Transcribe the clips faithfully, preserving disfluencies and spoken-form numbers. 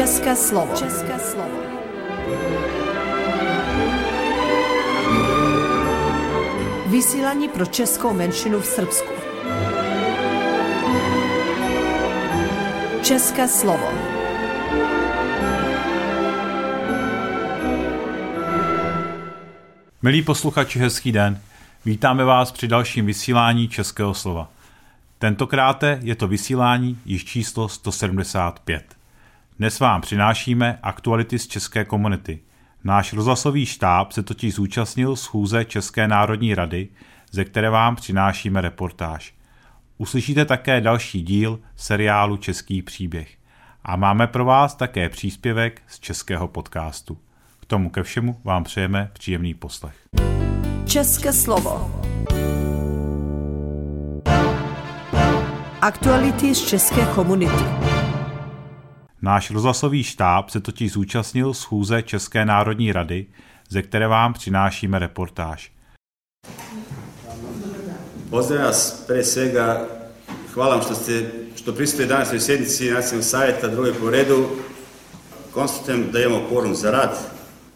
České slovo. České slovo. Vysílání pro českou menšinu v Srbsku. České slovo. Milí posluchači, hezký den. Vítáme vás při dalším vysílání Českého slova. Tentokráte je to vysílání již číslo sto sedmdesát pět. Dnes vám přinášíme aktuality z české komunity. Náš rozhlasový štáb se totiž zúčastnil schůze České národní rady, ze které vám přinášíme reportáž. Uslyšíte také další díl seriálu Český příběh. A máme pro vás také příspěvek z českého podcastu. K tomu ke všemu vám přejeme příjemný poslech. České slovo. Aktuality z české komunity. Náš rozhlasový štáb se totiž zúčastnil schůze České národní rady, ze které vám přinášíme reportáž. Pozdravím vás pre svega, hvalam što ste što prisutni danas na sjednici Nacionalnog savjeta druge po redu. Konstatujem da imamo kvorum za rad.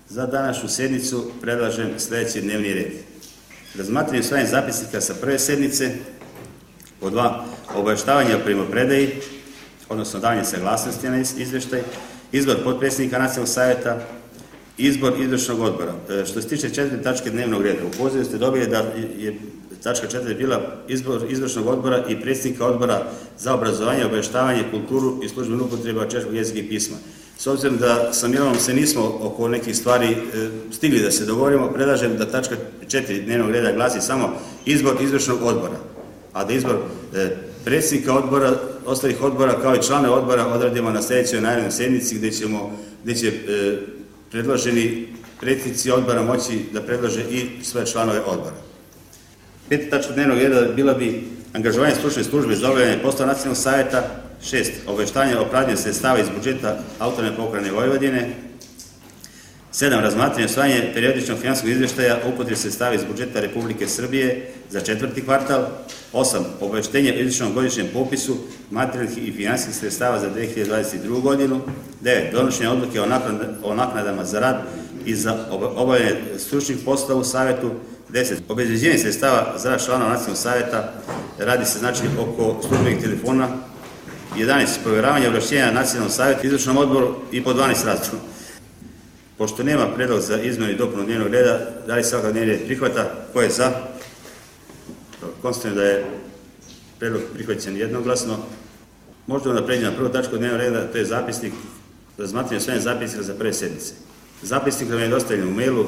Za današnju sjednicu predlažem sljedeći dnevni red. Razmatranje usvajanja zapisnika sa prve sjednice, po dva obavještavanja o primopredaji, odnosno davanje saglasnosti na izvještaj, izbor potpredsjednika Nacionalnog savjeta, izbor izvršnog odbora. Što se tiče četvrte tačke dnevnog reda, u pozivu ste dobili da je tačka četvrte bila izbor izvršnog odbora i predsjednika odbora za obrazovanje, obavještavanje, kulturu i službenu upotrebu češkog jezika i pisma. S obzirom da sa Milanom se nismo oko nekih stvari stigli da se dogovorimo, predlažem da tačka četvrte dnevnog reda glasi samo izbor izvršnog odbora, a da izbor predsjednika odbora, ostalih odbora kao i člana odbora odradimo na sljedećoj narednoj sjednici gdje ćemo, gdje će e, predloženi predsjednici odbora moći da predlože i svoje članove odbora. Peta tačka dnevnog reda bila bi angažovanje stručne službe za obavljanje poslova Nacionalnog savjeta, šest obavještavanje o pravdanju sredstava iz budžeta Autonomne pokrajine Vojvodine, sedam razmatranje usvajanje periodičnog finanskog izvještaja o upotrebi sredstava iz budžeta Republike Srbije za četvrti kvartal, osam obavještenje o izvršenom godišnjem popisu materijalnih i finanskih sredstava za dvije hiljade dvadeset drugu. godinu, devet donošenje odluke o naknadama za rad i za obavljanje stručnih poslova u savjetu, deset obezbeđenje sredstava za rad članova Nacionalnog savjeta, radi se znači oko službenih telefona, jedanaest provjeravanje ovlaštenja Nacionalnog savjeta, izvršnom odboru i po dvanaest razgovora. Pošto nema predlog za izmenu i dopunu dnevnog reda, da li svaka dnevni red prihvata? Ko je za? Konstatujem da je predlog prihvaćen jednoglasno. Možda onda pređemo na prvu tačku dnevnog reda, to je zapisnik, razmatranje usvajanja zapisnika za prve sedmice. Zapisnik nam je dostavljen u mailu,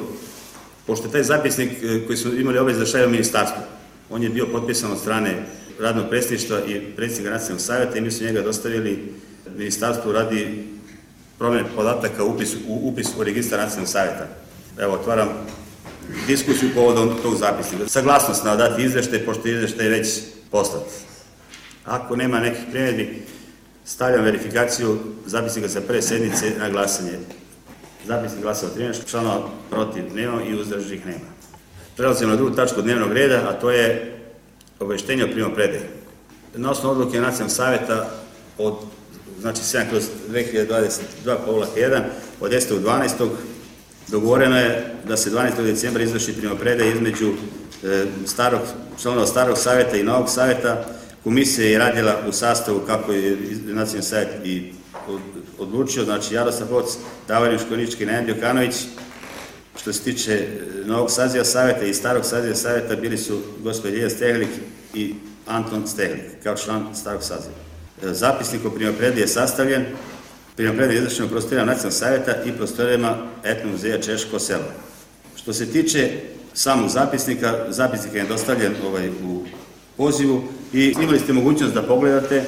pošto taj zapisnik koji smo imali obavezu da šaljemo ministarstvu, on je bio potpisan od strane radnog predsjedništva i predsjednika Nacionalnog savjeta i mi smo njega dostavili ministarstvu radi promjene podataka u upis u, upis u registar Nacionalnog savjeta. Evo, otvaram diskusiju povodom tog zapisnika. Saglasnost na dati izvještaj, pošto izvještaj je već poslat. Ako nema nekih primjedbi, stavljam verifikaciju zapisnika za prve sedmice na glasanje. Zapisnik glasalo trinaest, članova protiv nema i uzdržanih nema. Prelazimo na drugu tačku dnevnog reda, a to je obavještenje o primopredaji. Na osnovu odluke Nacionalnog savjeta od znači sedam kroz dvije hiljade dvadeset dva jedan od desetog do dvanaestog dogovoreno je da se dvanaestog decembra izvrši primopredaja između e, starog, članova starog savjeta i novog savjeta. Komisija je radila u sastavu kako je Nacionalni savjet i odlučio, znači Jaroslav Voc, Davorin Škonički, Nenad Jokanović. Što se tiče novog saziva savjeta i starog saziva savjeta bili su gospodin Ilija Stehlik i Anton Stehlik kao član starog saziva. Zapisnik o primopredaji je sastavljen. Primopredaja je izvršena u prostorijama Nacionalnog savjeta i prostorijama Etno muzeja Češko selo. Što se tiče samog zapisnika, zapisnik je dostavljen ovaj, u pozivu i imali ste mogućnost da pogledate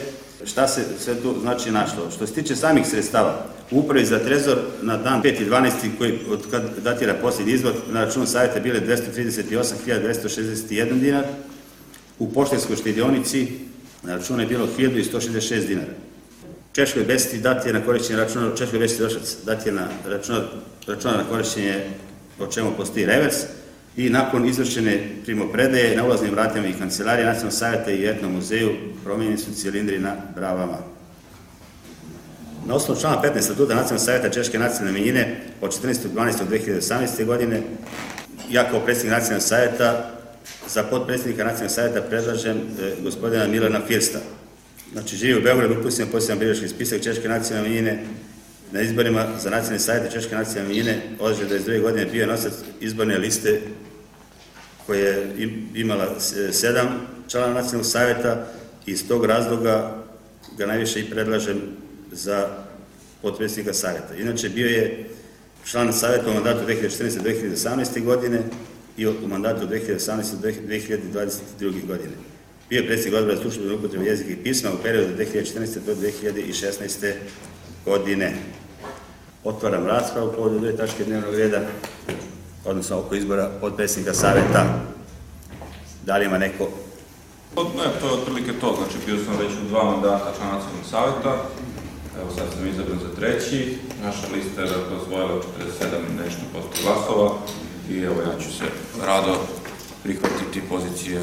šta se sve tu znači našlo. Što se tiče samih sredstava, u upravi za trezor na dan peti dvanaesti koji od kad datira posljednji izvod na računu savjeta bile dvjesto trideset osam hiljada dvjesto šezdeset jedan dinar, u poštanskoj štedionici na računu je bilo hiljadu sto šezdeset šest dinara. Češkoj besiti dat je na korištenje računa, Češkoj besiti vršac dat je na računa, računa na korištenje o čemu postoji revers i nakon izvršene primopredaje na ulaznim vratima i kancelarije Nacionalnog savjeta i Etno muzeju promijenjeni su cilindri na bravama. Na osnovu člana petnaestog Statuta Nacionalnog savjeta Češke nacionalne manjine od četrnaestog dvanaestog dvije hiljade osamnaeste. godine ja kao predsjednik Nacionalnog savjeta za potpredsjednika Nacionalnog savjeta predlažem e, gospodina Milana Firsta. Znači, živi u Beogradu, upušten je poseban birački spisak Češke nacionalne manjine. Na izborima za Nacionalni savjet Češke nacionalne manjine održane dvadeset druge godine bio je nosac izborne liste koja je imala sedam članova Nacionalnog savjeta i iz tog razloga ga najviše i predlažem za potpredsjednika savjeta. Inače, bio je član savjeta u mandatu dvije hiljade četrnaeste do dvije hiljade osamnaeste. godine i u mandatu dvije hiljade osamnaeste do dvije hiljade dvadeset druge. godine. Bio je predsjednik odbora za službenu upotrebu jezika i pisma u periodu od dvije hiljade četrnaeste do dvije hiljade šesnaeste. godine. Otvaram raspravu povodom dvije tačke dnevnog reda, odnosno oko izbora potpredsjednika savjeta. Da li ima neko? Ne, to je otprilike to. Znači, bio sam već u dva mandata član Nacionalnog savjeta. Evo, sad sam izabran za treći. Naša lista je osvojila četrdeset sedam nešto posto glasova i evo, ja ću se rado prihvatiti pozicije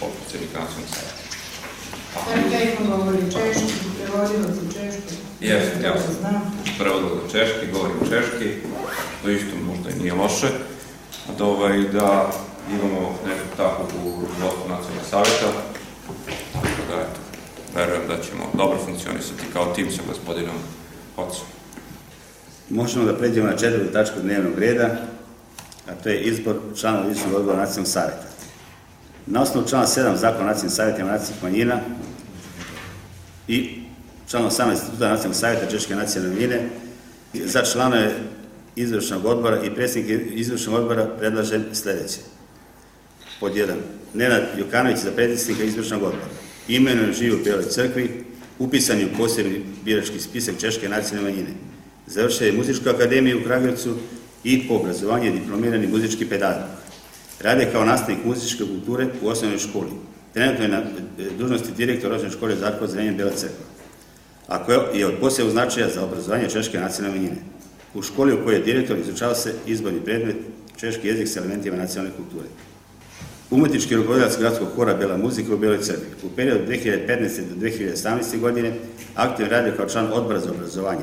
potpredsjednika Nacionalnog savjeta. Tehno govorim češki, prevodila sam češki. Jeste, ja sam prevodila sam češki, govorim češki, to isto možda i nije loše. Da, ovaj, da imamo nekog takvog u rukovodstvu Nacionalnog savjeta, tako da eto, verujem da ćemo dobro funkcionisati kao tim sa gospodinom Hocom. Možemo da pređemo na četvrtu tačku dnevnog reda, a to je izbor članova izvršnog odbora Nacionalnog savjeta. Na osnovu člana sedam Zakona o nacionalnim savjetima nacionalnih manjina i člana osamnaestog Statuta Nacionalnog savjeta Češke nacionalne manjine za članove izvršnog odbora i predsjednik izvršnog odbora predlažem sljedeće. Pod jedan, Nenad Jukanović za predsjednika izvršnog odbora. Imenom živi u Beloj crkvi, upisan je u posebni birački spisak Češke nacionalne manjine. Završio je Muzičku akademiju u Kragujevcu i po obrazovanju je diplomirani muzički pedagog. Rade kao nastavnik muzičke kulture u osnovnoj školi. Trenutno je na dužnosti direktora osnovne škole za arhivsko odeljenje Bela crkva, a koja je od posebnog značaja za obrazovanje češke nacionalne manjine. U školi u kojoj je direktor izučava se izborni predmet češki jezik s elementima nacionalne kulture. Umetnički rukovodilac gradskog hora Bela muzika u Beloj crkvi. U periodu dvije hiljade petnaeste do dvije hiljade osamnaeste. godine aktivno radio kao član odbora za obrazovanje.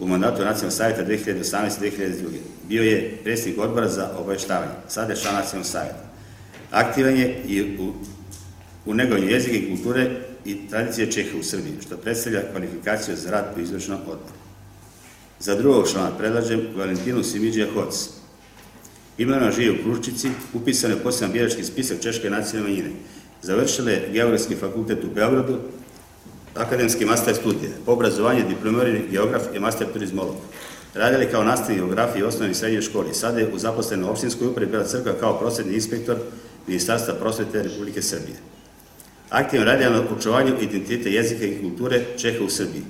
U mandatu Nacionalnog savjeta dvije hiljade osamnaeste do dvije hiljade druge. bio je predsjednik odbora za obavještavanje, sada je član Nacionalnog savjeta. Aktivan je i u, u negovanju jezika i kulture i tradicije Čeha u Srbiji, što predstavlja kvalifikaciju za rad u izvršnom odboru. Za drugog člana predlažem Valentinu Simidžija Hoc. Imenom živi u Kruščici, upisan je u poseban birački spisak Češke nacionalne manjine. Završila je Geografski fakultet u Beogradu, akademski master studije, po obrazovanju diplomirani geograf i master turizmolog. Radila je kao nastavnik geografije u osnovnoj i srednjoj školi. Sada je zaposlena u opštinskoj upravi Bela crkva kao prosvjetni inspektor Ministarstva prosvjete Republike Srbije. Aktivno radila na očuvanju identiteta jezika i kulture Čeha u Srbiji.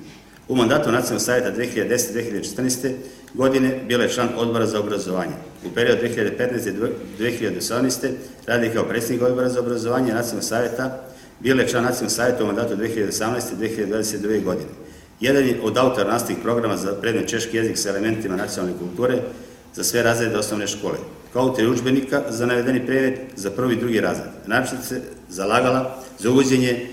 U mandatu Nacionalnog savjeta dvije hiljade desete do dvije hiljade četrnaeste. godine bila je član odbora za obrazovanje. U periodu dvije hiljade petnaeste do dvije hiljade osamnaeste. radila je kao predsjednik odbora za obrazovanje Nacionalnog savjeta. Bila je član Nacionalnog savjeta u mandatu dvije hiljade osamnaeste do dvije hiljade dvadeset druge. godine. Jedan je od autora nastavnih programa za predmet češki jezik sa elementima nacionalne kulture za sve razrede osnovne škole. Kao autor udžbenika za navedeni predmet za prvi i drugi razred. Naročito se zalagala za uvođenje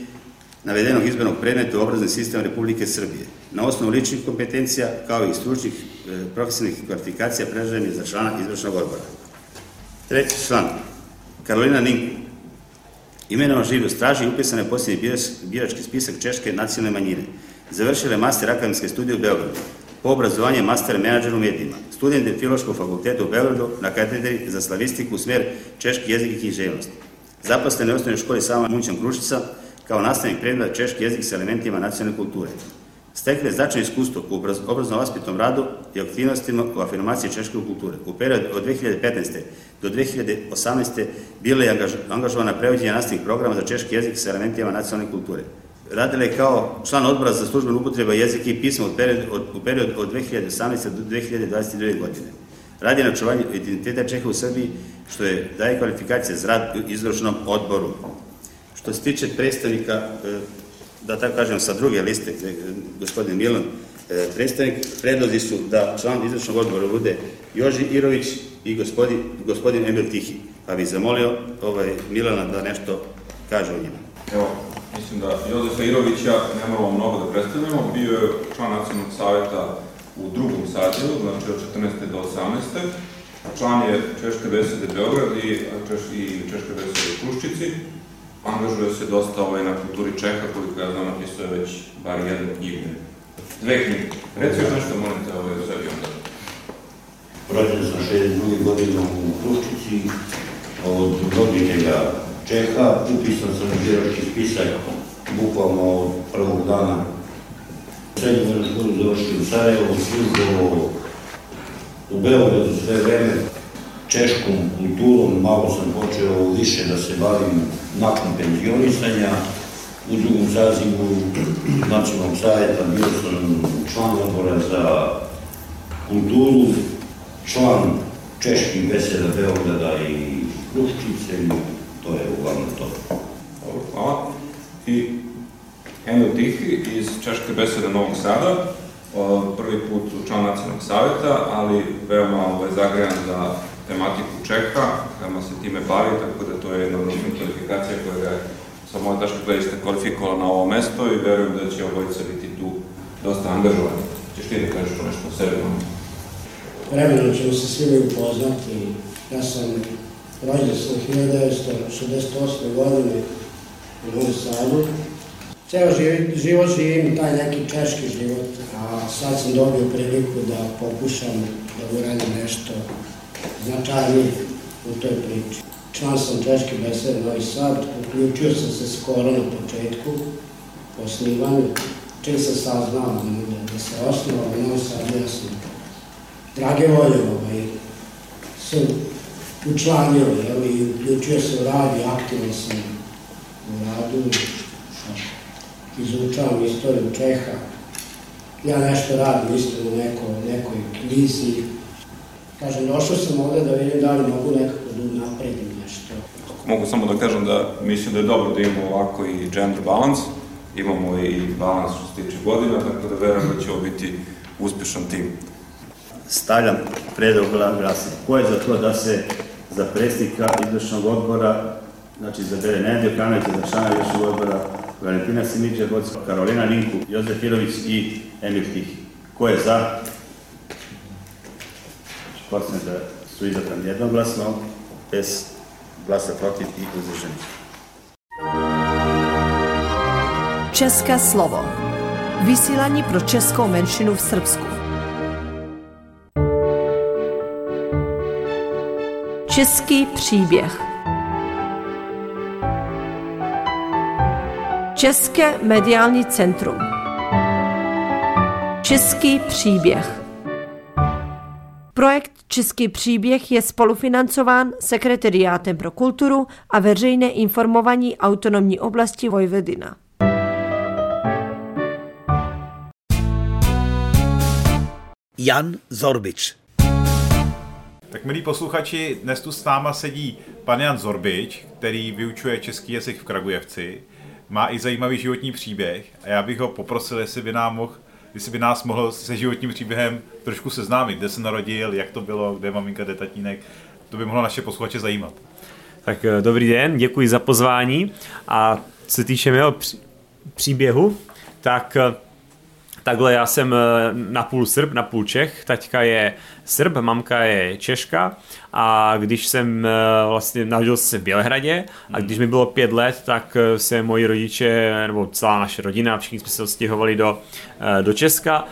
navedenog izbornog predmeta u obrazovni sistem Republike Srbije. Na osnovu ličnih kompetencija kao i stručnih e, profesionalnih kvalifikacija predložen je za člana izvršnog odbora. Treći član, Karolina Ninko. Imenom živi u Straži, upisana je posljednji birački spisak Češke nacionalne manjine. Završila je master akademske studije u Beogradu. Po obrazovanju je master menadžer u medijima. Student je Filološkog fakulteta u Beogradu na katedri za slavistiku u smjer češki jezik i književnost. Zaposlena je u osnovnoj školi Sama Munčan Krušica kao nastavnik predmeta češki jezik s elementima nacionalne kulture. Stekla je značajno iskustvo u obrazovno-vaspitnom radu i aktivnostima u afirmaciji češke kulture. U periodu od dvije hiljade petnaeste do dvije hiljade osamnaeste. bila je angažovana prevođenja nastavnih programa za češki jezik s elementima nacionalne kulture. Radila je kao član odbora za službenu upotrebu jezika i pisma u periodu od, u periodu od dvije hiljade osamnaeste do dvije hiljade dvadeset druge. godine. Radi na čuvanju identiteta Čeha u Srbiji, što je daje kvalifikacije za rad u izvršnom odboru. Što se tiče predstavnika, da tako kažem, sa druge liste, gospodin Milan, predstavnik, predlozi su da član izvršnog odbora bude Joži Irović i gospodin, gospodin Emil Tihi. Pa bih zamolio ovaj, Milana da nešto kaže o njima. Evo, Mislim da Jozefa Irovića ne moramo mnogo da predstavljamo, bio je član Nacionalnog savjeta u drugom sazivu, znači od četrnaeste do osamnaeste Član je Češke besede Beograd i Češke besede Kruščici. Angažuje se dosta na kulturi Čeha, koliko ja znam, napisao je već bar jednu knjigu. Dve knjige. Reci još nešto, molim te, ovo je u sebi onda. Rođen sam šezdeset druge godine u Kruščici, od roditelja Čeha, upisan sam u birački spisak, bukvalno od prvog dana. Srednju školu završio u Sarajevu, služio u Beogradu sve vreme češkom kulturom, malo sam počeo više da se bavim nakon penzionisanja. U drugom sazivu Nacionalnog savjeta bio sam član odbora za kulturu, član Čeških beseda Beograda i Kruščice, to je uglavnom to. Dobro, hvala. I Emil Tihi iz Češke besede Novog Sada, prvi put u član Nacionalnog savjeta, ali veoma zagrejan za tematiku Čeha, veoma se time bavi, tako da to je jedna odnosna kvalifikacija koja je sa moje tačke gledište kvalifikovala na ovo mesto i verujem da će obojica biti tu dosta angažovani. Češ ti da kažeš nešto o sebi? Vremenom ćemo se svima upoznati. Ja sam rođen sam hiljadu devetsto šezdeset osme godine u Novom Sadu. Ceo život živim taj neki češki život, a sad sam dobio priliku da pokušam da uradim nešto značajnije u toj priči. Član sam Češke besede Novi Sad, uključio sam se skoro na početku osnivanja, čim sam saznao da se osnovao u Novom Sadu, ja sam drage volje sam učlanio i uključio se u rad i aktivan sam u radu. Izučavam istoriju Čeha, ja nešto radim isto u nekoj knjizi. Kažem, došao sam ovde da vidim da li mogu nekako da napredim nešto. Mogu samo da kažem da mislim da je dobro da imamo ovako i gender balance, imamo i balans što se tiče godina, tako da verujem da će ovo biti uspešan tim. Stavljam predlog glasa. Ko je za to da se za predsednika izvršnog odbora, znači za Nedio Kanović, za člana izvršnog odbora, Valentina Simića, Karolina Ninku, Jozef Irović i Emil Tihi. Ko je za? Posledno da su izabran jednoglasno, bez glasa protiv i uzdržanih. České slovo. Vysílání pro českou menšinu v Srbsku. Český příběh. České mediální centrum. Český příběh. Projekt Český příběh je spolufinancován Sekretariátem pro kulturu a veřejné informování autonomní oblasti Vojvodina. Jan Zorbič. Tak, milí posluchači, dnes tu s náma sedí pan Jan Zorbič, který vyučuje český jazyk v Kragujevci. Má i zajímavý životní příběh a já bych ho poprosil, jestli by, nám mohl, jestli by nás mohl se životním příběhem trošku seznámit, kde se narodil, jak to bylo, kde je maminka, kde tatínek, to by mohlo naše posluchače zajímat. Tak dobrý den, děkuji za pozvání a co se týče mého příběhu, tak takhle já jsem napůl Srb, napůl Čech, taťka je Srb, mamka je Češka a když jsem vlastně narodil se v Bělehradě a když mi bylo pět let, tak se moji rodiče, nebo celá naše rodina, všichni jsme se odstěhovali do, do Česka.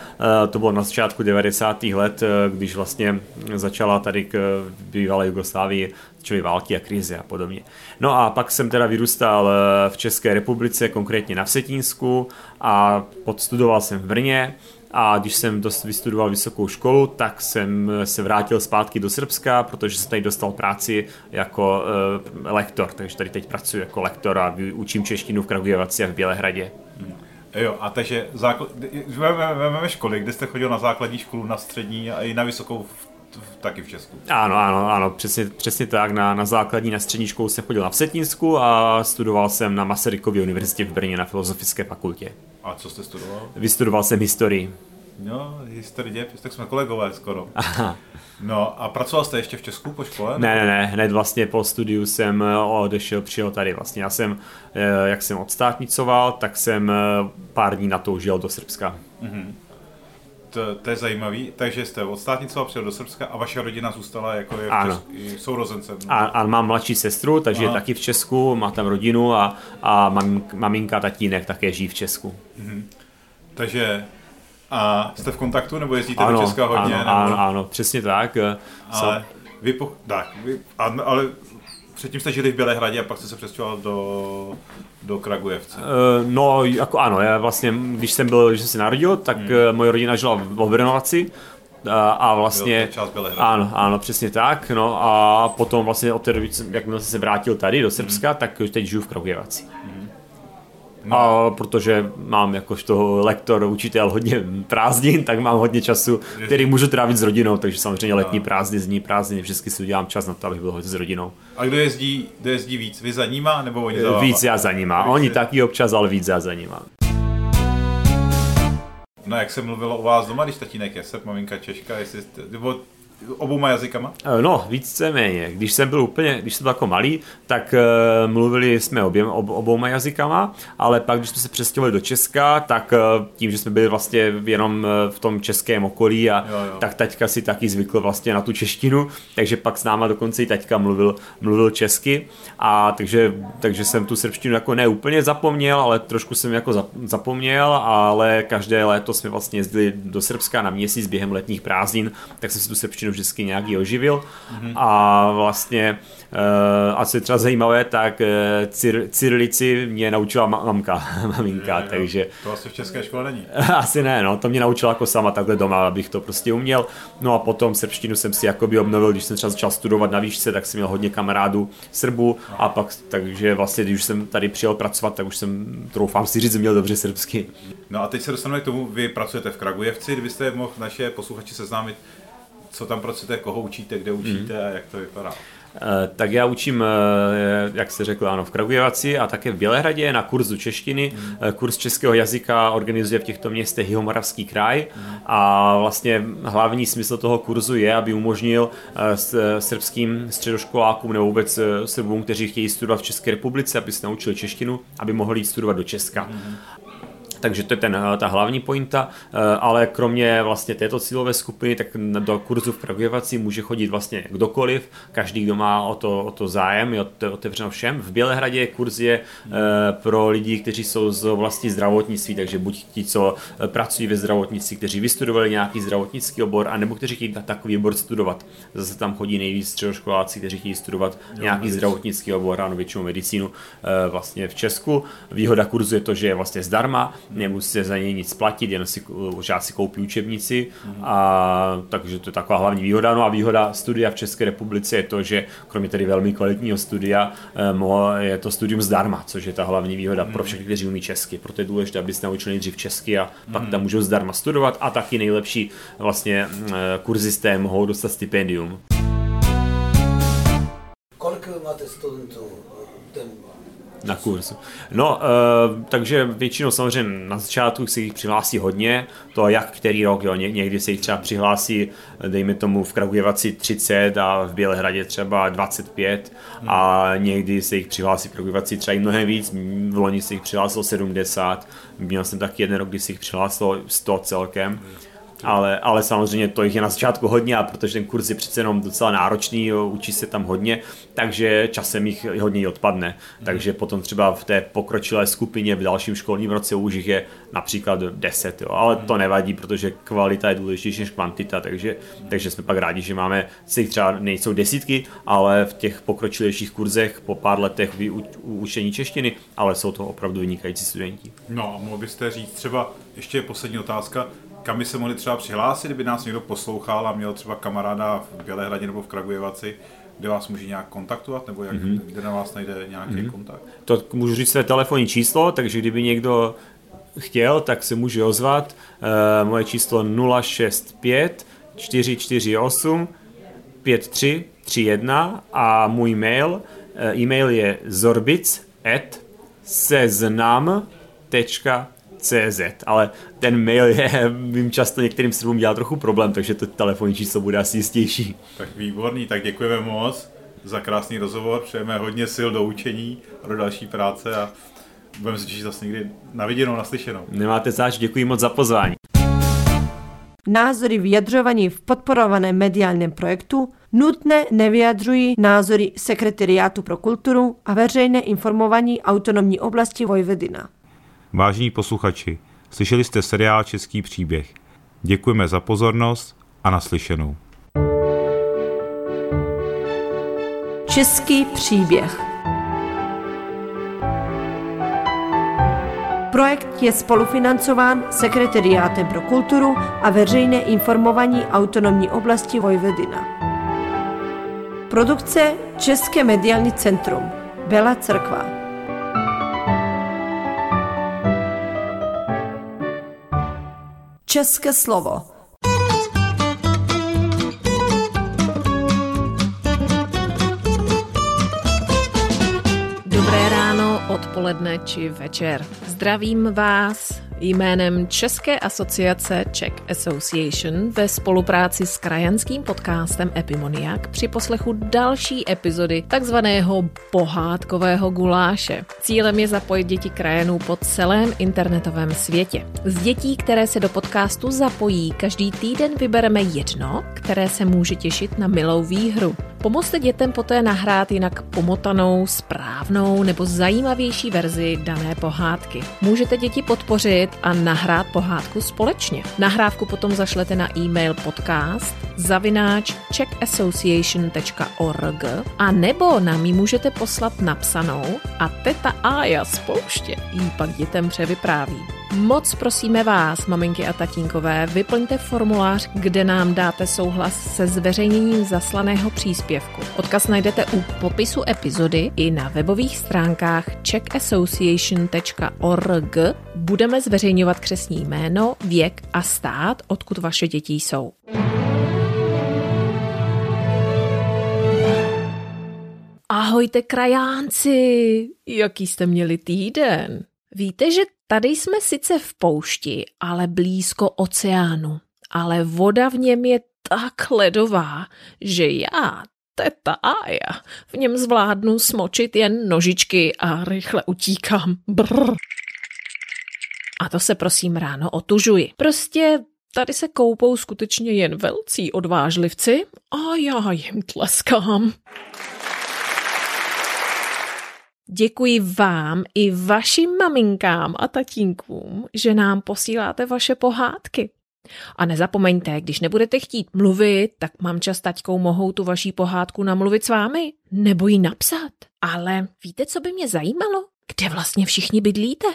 To bylo na začátku devadesátých let, když vlastně začala tady k bývalé Jugoslávii čili války a krize a podobně. No a pak jsem teda vyrůstal v České republice, konkrétně na Vsetínsku a podstudoval jsem v Brně. A když jsem vystudoval vysokou školu, tak jsem se vrátil zpátky do Srbska, protože jsem tady dostal práci jako e, lektor. Takže tady teď pracuji jako lektor a učím češtinu v Kragujevaci a v Bělehradě. Jo, a takže máme školy, kde jste chodil na základní školu, na střední a i na vysokou taky v Česku. Ano, ano, ano, přesně, přesně tak. Na, na základní, na střední školu jsem chodil na Vsetínsku a studoval jsem na Masarykově univerzitě v Brně na Filozofické fakultě. A co jste studoval? Vystudoval jsem historii. No, historie, dějepis, tak jsme kolegové skoro. Aha. No a pracoval jste ještě v Česku po škole? Ne, ne, ne, hned vlastně po studiu jsem odešel, přijel tady vlastně. Já jsem, jak jsem odstátnicoval, tak jsem pár dní na to žil do Srbska. Mhm. To, to je zajímavý, takže jste od státnicova přijel do Srbska a vaše rodina zůstala jako český sourozencem. A, a mám mladší sestru, takže je taky v Česku, má tam rodinu a, a mam, maminka, tatínek také žijí v Česku. Mhm. Takže a jste v kontaktu nebo jezdíte ano, do Česka hodně? Ano, nebo... ano, ano, přesně tak. Ale, vy po... tak vy... ale předtím jste žili v Bělehradě a pak jste se přestěhoval do... do Kragujevce. No, jako ano, já vlastně, když jsem byl, když jsem se narodil, tak hmm. moje rodina žila v Brnovaci a, a vlastně... Ano, ano, přesně tak, no a potom vlastně od té doby, jakmile jsem se vrátil tady do Srbska, hmm. tak teď žiju v Kragujevaci. Hmm. No. A protože mám jakožto lektor, učitel hodně prázdnin, tak mám hodně času, který můžu trávit s rodinou, takže samozřejmě no. letní prázdniny, zimní prázdniny, vždycky si udělám čas na to, abych byl hodně s rodinou. A kdo jezdí, kdo jezdí víc? Vy za níma, nebo oni za váma? Víc já za níma. Oni taky občas, ale víc já za níma. No jak se mluvilo u vás doma, když tatínek je Srb, maminka Češka, jestli jste, nebo obouma jazykama? No, víceméně. Když jsem byl úplně, když jsem byl jako malý, tak uh, mluvili jsme oběma, ob, obouma jazykama, ale pak, když jsme se přestěhovali do Česka, tak uh, tím, že jsme byli vlastně jenom uh, v tom českém okolí, a jo, jo. tak taťka si taky zvykl vlastně na tu češtinu, takže pak s náma dokonce i taťka mluvil, mluvil česky, a takže, takže jsem tu srbštinu jako neúplně zapomněl, ale trošku jsem jako zapomněl, ale každé léto jsme vlastně jezdili do Srbska na měsíc během letních prázdnin, tak jsem si tu srbštinu vždycky nějaký oživil mm-hmm. a vlastně a co je třeba zajímavé, tak cir, cyrilici mě naučila mamka, maminka, je, je, takže... To asi v české škole není. Asi ne, no, to mě naučila jako sama takhle doma, abych to prostě uměl. No a potom srbštinu jsem si jakoby obnovil, když jsem třeba začal studovat na výšce, tak jsem měl hodně kamarádů Srbů no. a pak, takže vlastně, když jsem tady přijel pracovat, tak už jsem, troufám si říct, měl dobře srbsky. No a teď se dostaneme k tomu, vy pracujete v Kragujevci, kdybyste mohl naše posluchači seznámit, co tam pracujete, koho učíte, kde učíte mm. a jak to vypadá? Tak já učím, jak jste řekl, ano, v Kragujevaci a také v Bělehradě na kurzu češtiny. Mm. Kurz českého jazyka organizuje v těchto městech Jihomoravský kraj mm. a vlastně hlavní smysl toho kurzu je, aby umožnil srbským středoškolákům nebo vůbec Srbům, kteří chtějí studovat v České republice, aby se naučili češtinu, aby mohli jít studovat do Česka. Mm. Takže to je ten, ta hlavní pointa, ale kromě vlastně této cílové skupiny, tak do kurzu v Kragujevaci může chodit vlastně kdokoliv, každý, kdo má o to, o to zájem, je otevřeno všem. V Bělehradě kurz je pro lidi, kteří jsou z vlastní zdravotnictví, takže buď ti, co pracují ve zdravotnictví, kteří vystudovali nějaký zdravotnický obor, anebo kteří chtějí takový obor studovat. Zase tam chodí nejvíc středoškoláci, kteří chtějí studovat jo, nějaký medicín. Zdravotnický obor, ano, většinou medicínu vlastně v Česku. Výhoda kurzu je to, že je vlastně zdarma. Nemusíte za něj nic platit, jenom si žáci koupí učebnici, a, takže to je taková hlavní výhoda. No a výhoda studia v České republice je to, že kromě tedy velmi kvalitního studia je to studium zdarma, což je ta hlavní výhoda pro všechny, kteří umí česky. Proto je důležité, aby se naučili nejdřív česky a pak tam můžou zdarma studovat a taky nejlepší vlastně kurzisté mohou dostat stipendium. Kolik máte studentů? Na kurzu. No, e, takže většinou samozřejmě na začátku se jich přihlásí hodně, to jak který rok, jo, Ně, někdy se jich třeba přihlásí, dejme tomu v Kragujevaci třicet a v Bělehradě třeba dvacet pět hmm. a někdy se jich přihlásí v Kragujevaci třeba i mnohem víc, v loni se jich přihlásilo sedmdesát, měl jsem taky jeden rok, kdy se jich přihlásilo sto celkem. Hmm. Ale, ale samozřejmě to jich je na začátku hodně a protože ten kurz je přece jenom docela náročný, učí se tam hodně, takže časem jich hodně odpadne. Mm. Takže potom třeba v té pokročilé skupině v dalším školním roce už jich je například deset, jo. Ale mm. to nevadí, protože kvalita je důležitější než kvantita, takže, mm. takže jsme pak rádi, že máme, se jich třeba nejsou desítky, ale v těch pokročilejších kurzech po pár letech vyuč, učení češtiny, ale jsou to opravdu vynikající studenti. No a mohl byste říct třeba, ještě poslední otázka, kam by se mohli třeba přihlásit, kdyby nás někdo poslouchal a měl třeba kamaráda v Bělehradě nebo v Kragujevaci, kde vás může nějak kontaktovat, nebo jak, mm-hmm. kde na vás najde nějaký mm-hmm. kontakt? To můžu říct své telefonní číslo, takže kdyby někdo chtěl, tak se může ozvat. E, moje číslo nula šest pět čtyři čtyři osm pět tři tři jedna a můj mail, e-mail je zorbic tečka seznam tečka cz cé zet, ale ten mail je, vím, často některým Srbům dělá trochu problém, takže to telefonní číslo bude asi jistější. Tak výborný, tak děkujeme moc za krásný rozhovor, přejeme hodně sil do učení a do další práce a budeme se těšit zase někdy na viděnou, naslyšenou. Nemáte zač, děkuji moc za pozvání. Názori vyjadřovaní v podporovaném mediálním projektu nutne ne vyjadřují názory Sekretariátu pro kulturu a veřejné informování autonomní oblasti Vojvodina. Vážení posluchači, slyšeli jste seriál Český příběh. Děkujeme za pozornost a naslyšenou. Český příběh. Projekt je spolufinancován Sekretariátem pro kulturu a veřejné informování autonomní oblasti Vojvodina. Produkce České mediální centrum Bělá Crkva. České slovo. Dobré ráno, odpoledne či večer. Zdravím vás jménem České asociace Czech Association ve spolupráci s krajanským podcastem Epimoniak při poslechu další epizody takzvaného pohádkového guláše. Cílem je zapojit děti krajanů po celém internetovém světě. Z dětí, které se do podcastu zapojí, každý týden vybereme jedno, které se může těšit na milou výhru. Pomozte dětem poté nahrát jinak pomotanou, správnou nebo zajímavější verzi dané pohádky. Můžete děti podpořit a nahrát pohádku společně. Nahrávku potom zašlete na e-mail podcast zavináč czech association tečka org a nebo nám ji můžete poslat napsanou a teta Ája z pouště ji pak dětem převypráví. Moc prosíme vás, maminky a tatínkové, vyplňte formulář, kde nám dáte souhlas se zveřejněním zaslaného příspěvku. Odkaz najdete u popisu epizody i na webových stránkách czech association tečka org. Budeme zveřejňovat křestní jméno, věk a stát, odkud vaše děti jsou. Ahojte krajánci, jaký jste měli týden? Víte, že tady jsme sice v poušti, ale blízko oceánu, ale voda v něm je tak ledová, že já, teta Ája, v něm zvládnu smočit jen nožičky a rychle utíkám. Brr. A to se prosím ráno otužuji. Prostě tady se koupou skutečně jen velcí odvážlivci a já jim tleskám. Děkuji vám i vašim maminkám a tatínkům, že nám posíláte vaše pohádky. A nezapomeňte, když nebudete chtít mluvit, tak mamča s taťkou mohou tu vaší pohádku namluvit s vámi, nebo ji napsat. Ale víte, co by mě zajímalo? Kde vlastně všichni bydlíte?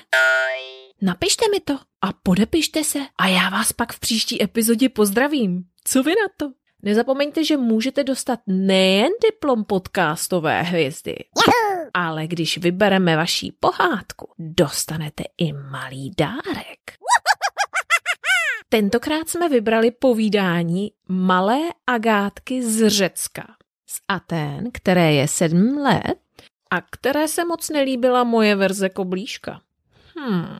Napište mi to a podepište se a já vás pak v příští epizodě pozdravím. Co vy na to? Nezapomeňte, že můžete dostat nejen diplom podcastové hvězdy, ale když vybereme vaší pohádku, dostanete i malý dárek. Tentokrát jsme vybrali povídání Malé Agátky z Řecka, z Athén, které je sedm let a které se moc nelíbila moje verze Koblíška. Hmm.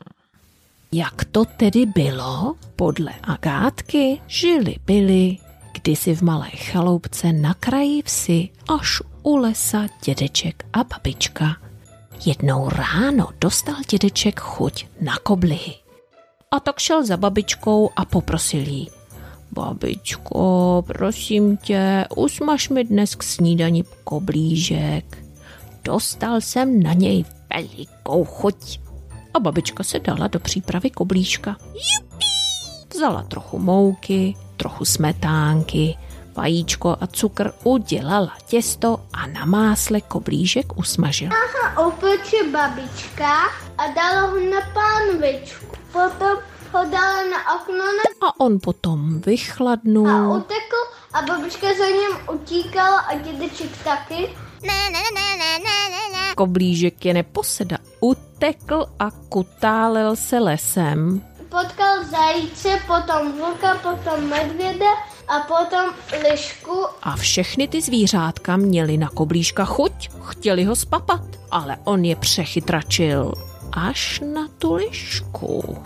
Jak to tedy bylo? Podle Agátky žili byli kdysi v malé chaloupce na kraji vsi až u lesa dědeček a babička. Jednou ráno dostal dědeček chuť na koblihy. A tak šel za babičkou a poprosil jí. Babičko, prosím tě, usmaž mi dnes k snídani koblížek. Dostal jsem na něj velikou chuť. A babička se dala do přípravy koblížka. Vzala trochu mouky, trochu smetánky, vajíčko a cukr, udělala těsto a na másle koblížek usmažila. Aha, opečila babička a dala ho na pánvičku. Potom ho dala na okno. Na... A on potom vychladnul. A utekl a babička za ním utíkala a dědeček taky. Ne, ne, ne, ne, ne, ne, ne. Koblížek je neposeda. Utekl a kutálel se lesem. Potkal zajíce, potom vlka, potom medvěda a potom lišku. A všechny ty zvířátka měly na koblížka chuť, chtěli ho spapat, ale on je přechytračil. až na tu lišku.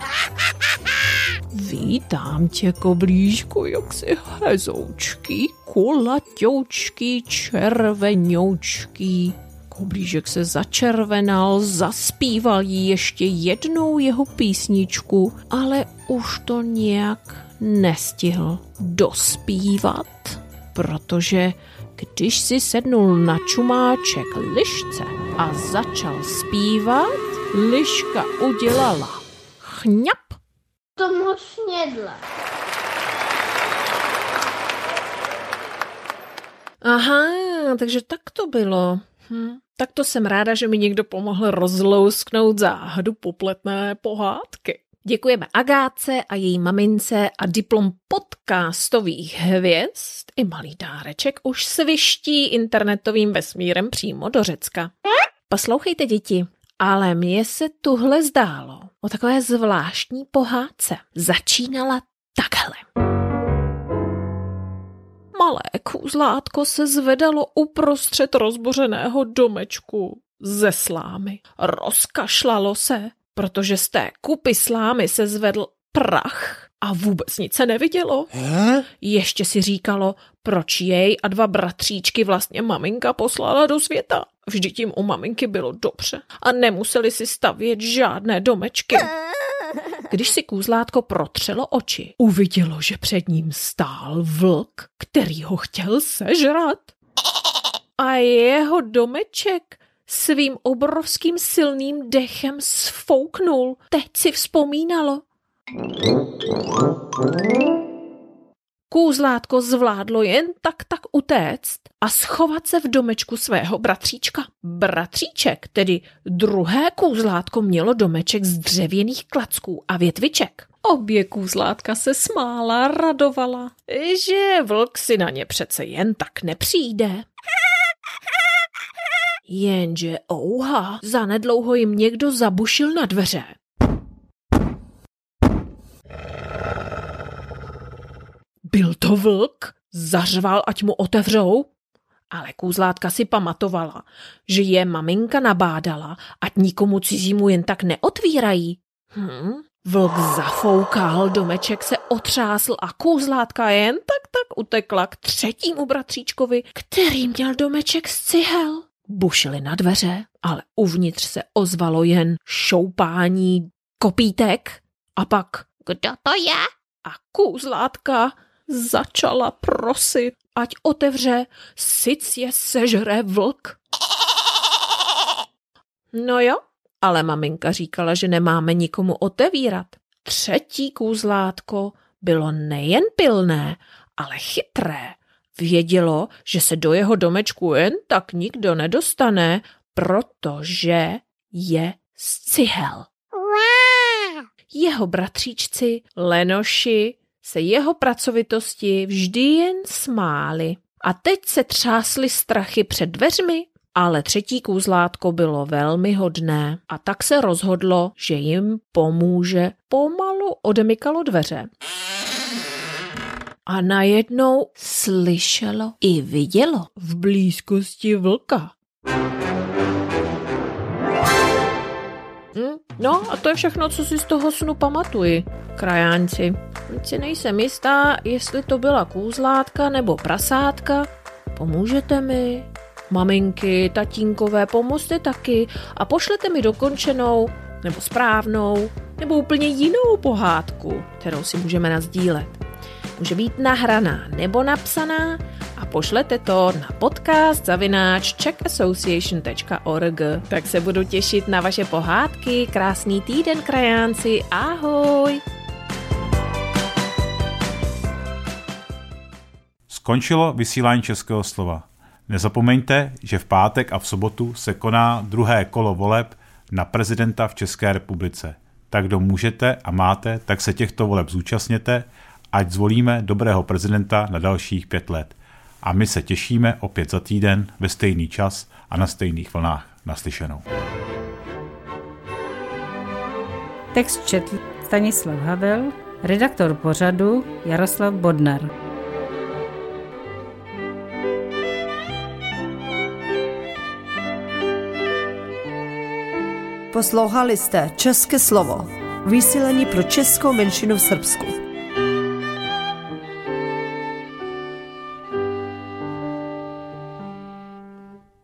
Vítám tě, koblížku, jak jsi hezoučký, kulaťoučký, červenoučký. Koblížek se začervenal, zaspíval jí ještě jednou jeho písničku, ale už to nějak nestihl dospívat, protože když si sednul na čumáček lišce a začal zpívat, liška udělala chňap. To moc snědla. Aha, takže tak to bylo. Hm. Tak to jsem ráda, že mi někdo pomohl rozlousknout záhadu popletné pohádky. Děkujeme Agáce a její mamince a diplom podcastových hvězd i malý dáreček už sviští internetovým vesmírem přímo do Řecka. Poslouchejte, děti, ale mně se tuhle zdálo o takové zvláštní pohádce. Začínala takhle. Malé kůzlátko se zvedalo uprostřed rozbořeného domečku ze slámy. Rozkašlalo se, protože z té kupy slámy se zvedl prach a vůbec nic se nevidělo. Ještě si říkalo, proč jej a dva bratříčky vlastně maminka poslala do světa. Vždyť jim u maminky bylo dobře a nemuseli si stavět žádné domečky. Když si kůzlátko protřelo oči, uvidělo, že před ním stál vlk, který ho chtěl sežrat. A jeho domeček svým obrovským silným dechem sfouknul. Teď si vzpomínalo. Kůzlátko zvládlo jen tak tak utéct a schovat se v domečku svého bratříčka. Bratříček, tedy druhé kůzlátko, mělo domeček z dřevěných klacků a větviček. Obě kůzlátka se smála, radovala, že vlk si na ně přece jen tak nepřijde. Jenže ouha, zanedlouho jim někdo zabušil na dveře. Byl to vlk, zařval, ať mu otevřou, ale kůzlátka si pamatovala, že je maminka nabádala, ať nikomu cizímu jen tak neotvírají. Hm, vlk zafoukal, domeček se otřásl a kůzlátka jen tak tak utekla k třetímu bratříčkovi, který měl domeček z cihel. Bušili na dveře, ale uvnitř se ozvalo jen šoupání kopítek a pak kdo to je? A kůzlátka začala prosit, ať otevře, sic je sežere vlk. No jo, ale maminka říkala, že nemáme nikomu otevírat. Třetí kůzlátko bylo nejen pilné, ale chytré. Vědělo, že se do jeho domečku jen tak nikdo nedostane, protože je z cihel. Jeho bratříčci, lenoši, se jeho pracovitosti vždy jen smáli. A teď se třásly strachy před dveřmi, ale třetí kůzlátko bylo velmi hodné a tak se rozhodlo, že jim pomůže. Pomalu odemykalo dveře. A najednou slyšelo i vidělo v blízkosti vlka. No a to je všechno, co si z toho snu pamatuji, krajánci. Teď si nejsem jistá, jestli to byla kůzlátka nebo prasátka. Pomůžete mi? Maminky, tatínkové, pomozte taky a pošlete mi dokončenou, nebo správnou, nebo úplně jinou pohádku, kterou si můžeme nasdílet. Může být nahraná nebo napsaná a pošlete to na podcast zavináč czech association tečka org. Tak se budu těšit na vaše pohádky. Krásný týden, krajánci. Ahoj! Skončilo vysílání Českého slova. Nezapomeňte, že v pátek a v sobotu se koná druhé kolo voleb na prezidenta v České republice. Tak kdo můžete a máte, tak se těchto voleb zúčastněte, ať zvolíme dobrého prezidenta na dalších pět let. A my se těšíme opět za týden ve stejný čas a na stejných vlnách. Naslyšenou. Text četl Stanislav Havel, redaktor pořadu Jaroslav Bodnar. Poslouchali jste České slovo, vysílení pro českou menšinu v Srbsku.